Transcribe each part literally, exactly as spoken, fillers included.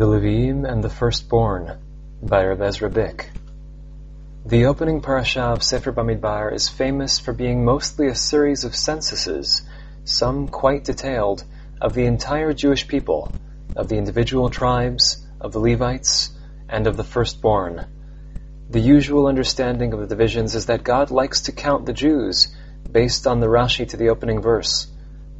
The Levim and the Firstborn by Rav Zerah Beck. The opening parasha of Sefer Bamidbar is famous for being mostly a series of censuses, some quite detailed, of the entire Jewish people, of the individual tribes, of the Levites, and of the firstborn. The usual understanding of the divisions is that God likes to count the Jews based on the Rashi to the opening verse.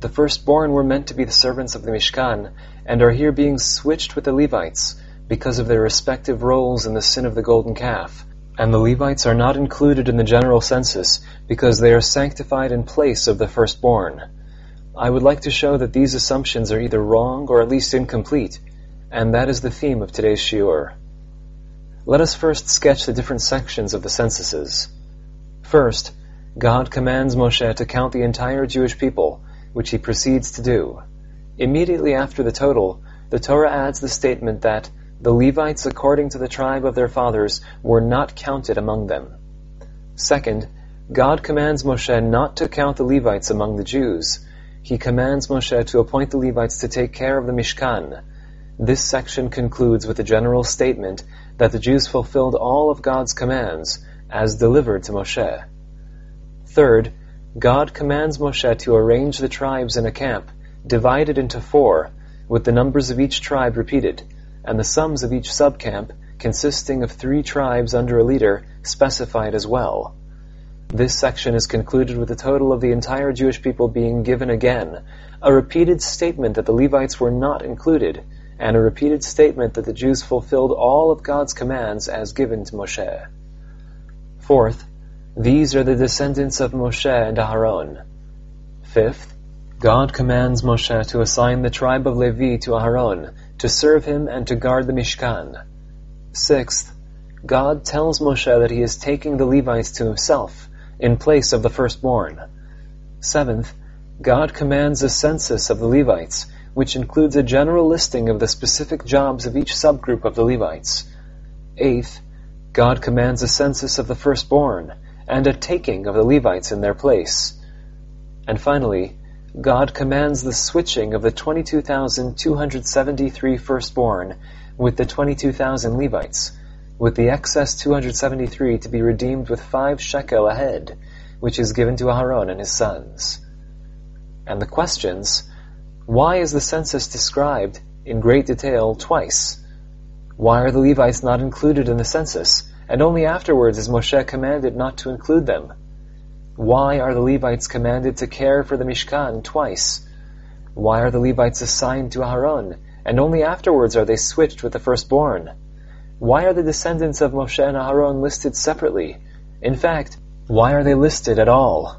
The firstborn were meant to be the servants of the Mishkan and are here being switched with the Levites because of their respective roles in the sin of the golden calf. And the Levites are not included in the general census because they are sanctified in place of the firstborn. I would like to show that these assumptions are either wrong or at least incomplete, and that is the theme of today's shiur. Let us first sketch the different sections of the censuses. First, God commands Moshe to count the entire Jewish people, which he proceeds to do. Immediately after the total, the Torah adds the statement that the Levites, according to the tribe of their fathers, were not counted among them. Second, God commands Moshe not to count the Levites among the Jews. He commands Moshe to appoint the Levites to take care of the Mishkan. This section concludes with a general statement that the Jews fulfilled all of God's commands as delivered to Moshe. Third, God commands Moshe to arrange the tribes in a camp, divided into four, with the numbers of each tribe repeated, and the sums of each sub-camp, consisting of three tribes under a leader, specified as well. This section is concluded with the total of the entire Jewish people being given again, a repeated statement that the Levites were not included, and a repeated statement that the Jews fulfilled all of God's commands as given to Moshe. Fourth, these are the descendants of Moshe and Aharon. Fifth, God commands Moshe to assign the tribe of Levi to Aharon, to serve him and to guard the Mishkan. Sixth, God tells Moshe that he is taking the Levites to himself, in place of the firstborn. Seventh, God commands a census of the Levites, which includes a general listing of the specific jobs of each subgroup of the Levites. Eighth, God commands a census of the firstborn, and a taking of the Levites in their place. And finally, God commands the switching of the twenty-two thousand two hundred seventy-three firstborn with the twenty-two thousand Levites, with the excess two hundred seventy-three to be redeemed with five shekel a head, which is given to Aharon and his sons. And the questions: why is the census described in great detail twice? Why are the Levites not included in the census? And only afterwards is Moshe commanded not to include them. Why are the Levites commanded to care for the Mishkan twice? Why are the Levites assigned to Aharon, and only afterwards are they switched with the firstborn? Why are the descendants of Moshe and Aharon listed separately? In fact, why are they listed at all?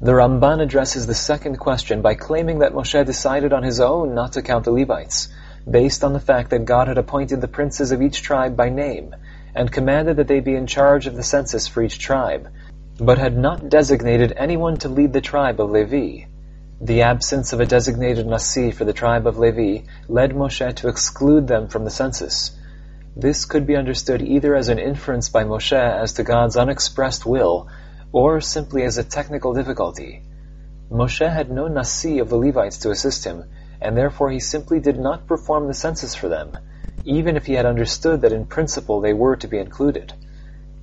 The Ramban addresses the second question by claiming that Moshe decided on his own not to count the Levites, based on the fact that God had appointed the princes of each tribe by name, and commanded that they be in charge of the census for each tribe, but had not designated anyone to lead the tribe of Levi. The absence of a designated Nasi for the tribe of Levi led Moshe to exclude them from the census. This could be understood either as an inference by Moshe as to God's unexpressed will, or simply as a technical difficulty. Moshe had no Nasi of the Levites to assist him, and therefore he simply did not perform the census for them, even if he had understood that in principle they were to be included.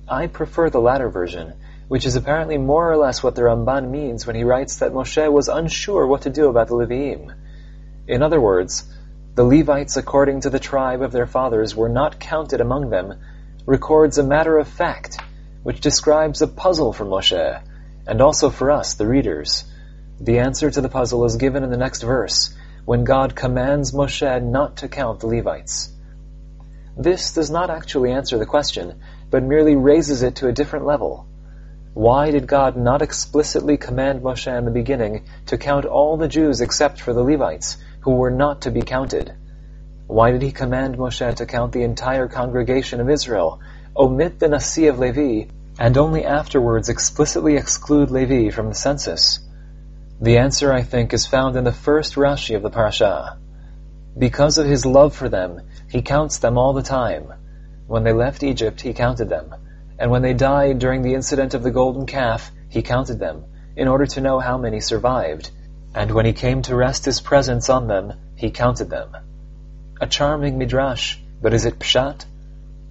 I prefer the latter version, which is apparently more or less what the Ramban means when he writes that Moshe was unsure what to do about the Levi'im. In other words, the Levites according to the tribe of their fathers were not counted among them, records a matter of fact, which describes a puzzle for Moshe, and also for us, the readers. The answer to the puzzle is given in the next verse, when God commands Moshe not to count the Levites. This does not actually answer the question, but merely raises it to a different level. Why did God not explicitly command Moshe in the beginning to count all the Jews except for the Levites, who were not to be counted? Why did he command Moshe to count the entire congregation of Israel, omit the Nasi of Levi, and only afterwards explicitly exclude Levi from the census? The answer, I think, is found in the first Rashi of the parasha. Because of his love for them, he counts them all the time. When they left Egypt, he counted them. And when they died during the incident of the golden calf, he counted them, in order to know how many survived. And when he came to rest his presence on them, he counted them. A charming midrash, but is it pshat?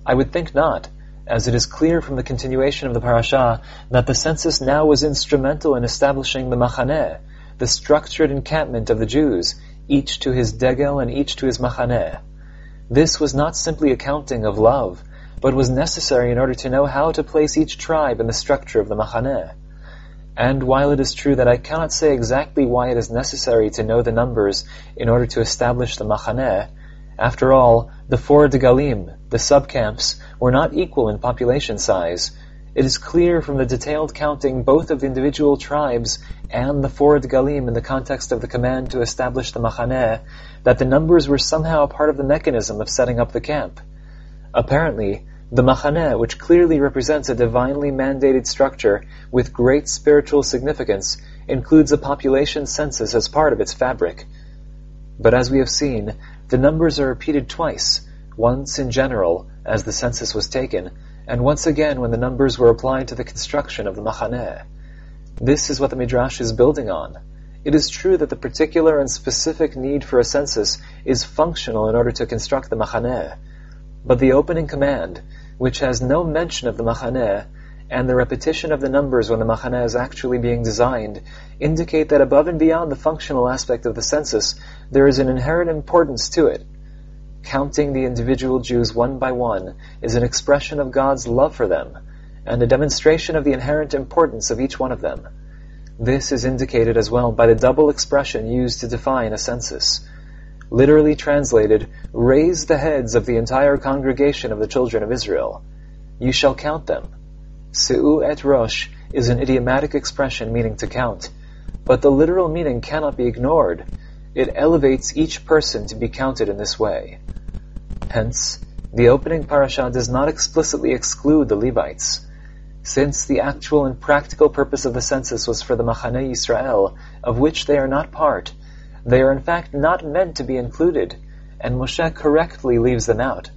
I would think not, as it is clear from the continuation of the parasha that the census now was instrumental in establishing the machaneh, the structured encampment of the Jews, each to his degel and each to his machaneh. This was not simply a counting of love, but was necessary in order to know how to place each tribe in the structure of the machaneh. And while it is true that I cannot say exactly why it is necessary to know the numbers in order to establish the machaneh, after all, the four degalim, the subcamps, were not equal in population size. It is clear from the detailed counting both of the individual tribes and the four degalim in the context of the command to establish the machaneh that the numbers were somehow a part of the mechanism of setting up the camp. Apparently, the machaneh, which clearly represents a divinely mandated structure with great spiritual significance, includes a population census as part of its fabric. But as we have seen, the numbers are repeated twice, once in general, as the census was taken, and once again when the numbers were applied to the construction of the machaneh. This is what the Midrash is building on. It is true that the particular and specific need for a census is functional in order to construct the machaneh, but the opening command, which has no mention of the machaneh, and the repetition of the numbers when the machaneh is actually being designed, indicate that above and beyond the functional aspect of the census, there is an inherent importance to it. Counting the individual Jews one by one is an expression of God's love for them, and a demonstration of the inherent importance of each one of them. This is indicated as well by the double expression used to define a census. Literally translated, raise the heads of the entire congregation of the children of Israel. You shall count them. Se'u et rosh is an idiomatic expression meaning to count, but the literal meaning cannot be ignored. It elevates each person to be counted in this way. Hence, the opening parasha does not explicitly exclude the Levites. Since the actual and practical purpose of the census was for the Machaneh Yisrael, of which they are not part, they are in fact not meant to be included, and Moshe correctly leaves them out.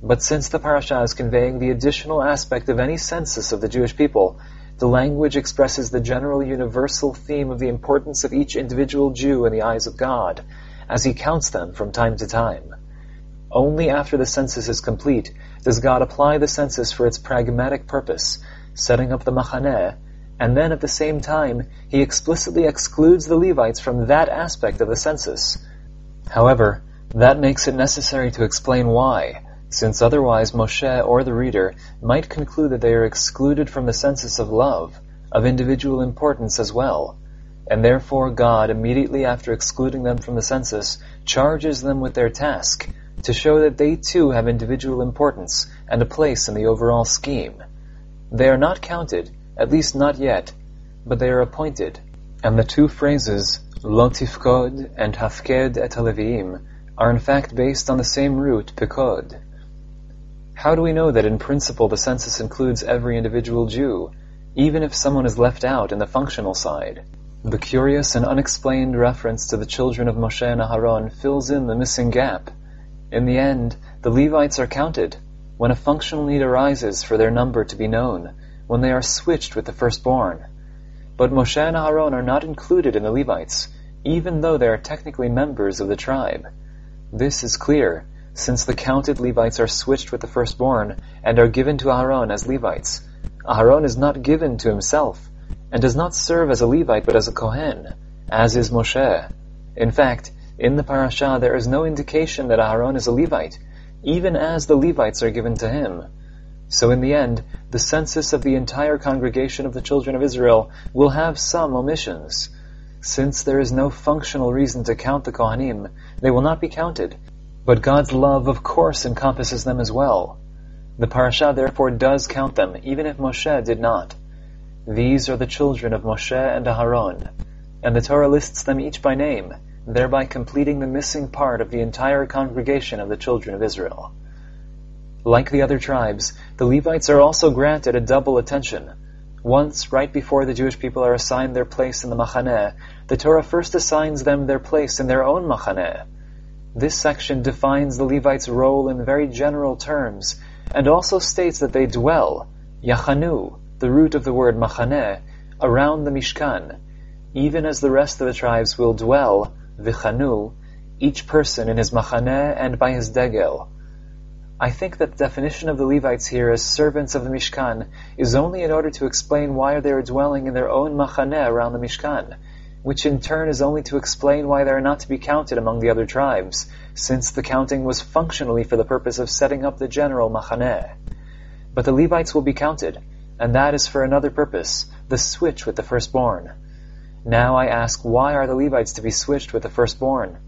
But since the parasha is conveying the additional aspect of any census of the Jewish people, the language expresses the general universal theme of the importance of each individual Jew in the eyes of God, as he counts them from time to time. Only after the census is complete does God apply the census for its pragmatic purpose, setting up the machaneh, and then at the same time, he explicitly excludes the Levites from that aspect of the census. However, that makes it necessary to explain why, since otherwise Moshe or the reader might conclude that they are excluded from the census of love, of individual importance as well, and therefore God, immediately after excluding them from the census, charges them with their task, to show that they too have individual importance and a place in the overall scheme. They are not counted, at least not yet, but they are appointed. And the two phrases, Lo tifkod and Hafked et Haleviim, are in fact based on the same root, Pikod. How do we know that in principle the census includes every individual Jew, even if someone is left out in the functional side? The curious and unexplained reference to the children of Moshe and Aharon fills in the missing gap. In the end, the Levites are counted when a functional need arises for their number to be known, when they are switched with the firstborn. But Moshe and Aharon are not included in the Levites, even though they are technically members of the tribe. This is clear, since the counted Levites are switched with the firstborn and are given to Aharon as Levites. Aharon is not given to himself, and does not serve as a Levite but as a Kohen, as is Moshe. In fact, in the parasha there is no indication that Aharon is a Levite, even as the Levites are given to him. So in the end, the census of the entire congregation of the children of Israel will have some omissions. Since there is no functional reason to count the Kohanim, they will not be counted, but God's love of course encompasses them as well. The parasha therefore does count them, even if Moshe did not. These are the children of Moshe and Aharon, and the Torah lists them each by name, thereby completing the missing part of the entire congregation of the children of Israel. Like the other tribes, the Levites are also granted a double attention. Once, right before the Jewish people are assigned their place in the Machaneh, the Torah first assigns them their place in their own Machaneh. This section defines the Levites' role in very general terms, and also states that they dwell, Yachanu, the root of the word Machaneh, around the Mishkan, even as the rest of the tribes will dwell, Vichanu, each person in his machaneh and by his degel. I think that the definition of the Levites here as servants of the Mishkan is only in order to explain why they are dwelling in their own machaneh around the Mishkan, which in turn is only to explain why they are not to be counted among the other tribes, since the counting was functionally for the purpose of setting up the general machaneh. But the Levites will be counted, and that is for another purpose, the switch with the firstborn. Now I ask, why are the Levites to be switched with the firstborn?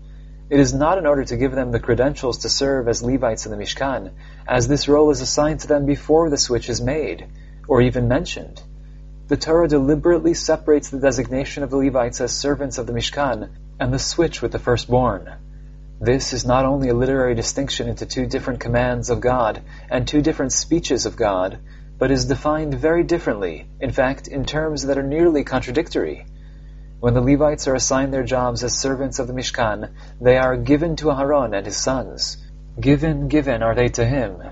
It is not in order to give them the credentials to serve as Levites in the Mishkan, as this role is assigned to them before the switch is made, or even mentioned. The Torah deliberately separates the designation of the Levites as servants of the Mishkan and the switch with the firstborn. This is not only a literary distinction into two different commands of God and two different speeches of God, but is defined very differently, in fact, in terms that are nearly contradictory. When the Levites are assigned their jobs as servants of the Mishkan, they are given to Aharon and his sons. Given, given are they to him.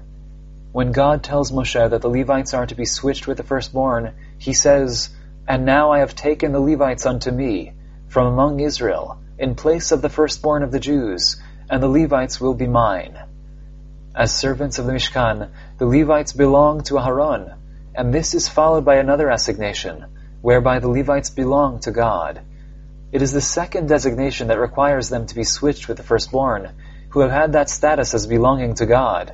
When God tells Moshe that the Levites are to be switched with the firstborn, he says, "And now I have taken the Levites unto me, from among Israel, in place of the firstborn of the Jews, and the Levites will be mine." As servants of the Mishkan, the Levites belong to Aharon, and this is followed by another assignation, whereby the Levites belong to God. It is the second designation that requires them to be switched with the firstborn, who have had that status as belonging to God.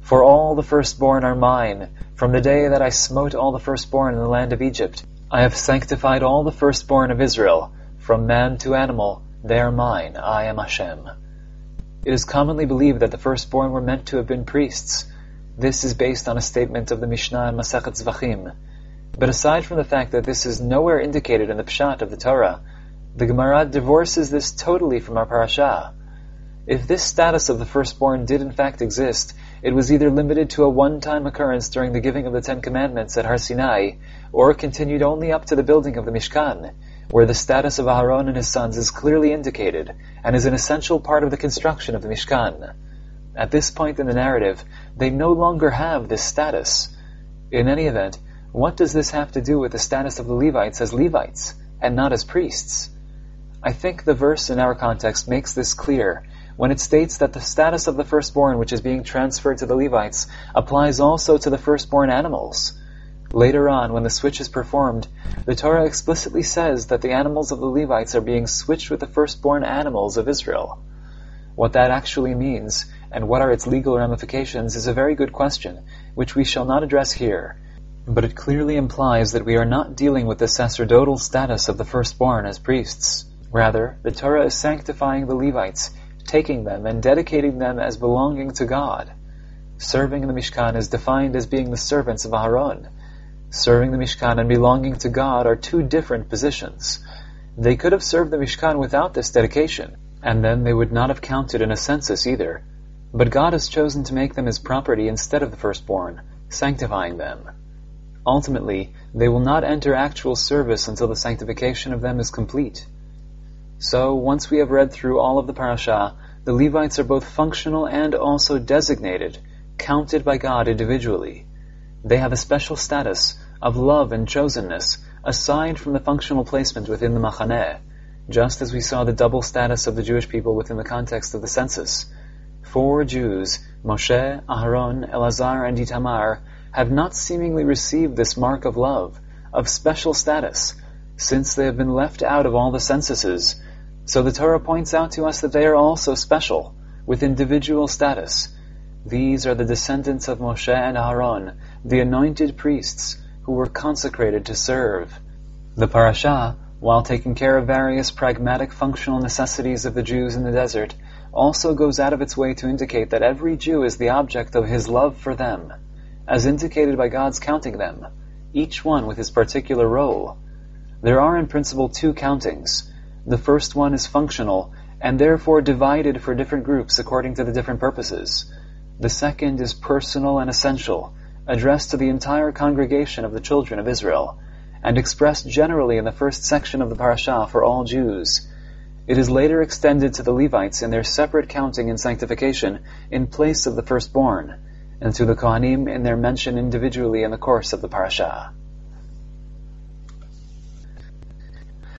"For all the firstborn are mine, from the day that I smote all the firstborn in the land of Egypt. I have sanctified all the firstborn of Israel, from man to animal, they are mine, I am Hashem." It is commonly believed that the firstborn were meant to have been priests. This is based on a statement of the Mishnah in Masechet Zvachim. But aside from the fact that this is nowhere indicated in the Pshat of the Torah, the Gemara divorces this totally from our parasha. If this status of the firstborn did in fact exist, it was either limited to a one-time occurrence during the giving of the Ten Commandments at Har Sinai, or continued only up to the building of the Mishkan, where the status of Aharon and his sons is clearly indicated and is an essential part of the construction of the Mishkan. At this point in the narrative, they no longer have this status. In any event, what does this have to do with the status of the Levites as Levites, and not as priests? I think the verse in our context makes this clear when it states that the status of the firstborn which is being transferred to the Levites applies also to the firstborn animals. Later on, when the switch is performed, the Torah explicitly says that the animals of the Levites are being switched with the firstborn animals of Israel. What that actually means, and what are its legal ramifications, is a very good question, which we shall not address here. But it clearly implies that we are not dealing with the sacerdotal status of the firstborn as priests. Rather, the Torah is sanctifying the Levites, taking them and dedicating them as belonging to God. Serving in the Mishkan is defined as being the servants of Aharon. Serving the Mishkan and belonging to God are two different positions. They could have served the Mishkan without this dedication, and then they would not have counted in a census either. But God has chosen to make them his property instead of the firstborn, sanctifying them. Ultimately, they will not enter actual service until the sanctification of them is complete. So, once we have read through all of the parasha, the Levites are both functional and also designated, counted by God individually. They have a special status of love and chosenness, aside from the functional placement within the machaneh, just as we saw the double status of the Jewish people within the context of the census. Four Jews, Moshe, Aharon, Elazar, and Itamar, have not seemingly received this mark of love, of special status, since they have been left out of all the censuses. So the Torah points out to us that they are also special, with individual status. These are the descendants of Moshe and Aharon, the anointed priests, who were consecrated to serve. The parasha, while taking care of various pragmatic functional necessities of the Jews in the desert, also goes out of its way to indicate that every Jew is the object of his love for them, as indicated by God's counting them, each one with his particular role. There are in principle two countings. The first one is functional, and therefore divided for different groups according to the different purposes. The second is personal and essential, addressed to the entire congregation of the children of Israel, and expressed generally in the first section of the parasha for all Jews. It is later extended to the Levites in their separate counting and sanctification in place of the firstborn, and to the Kohanim in their mention individually in the course of the parasha.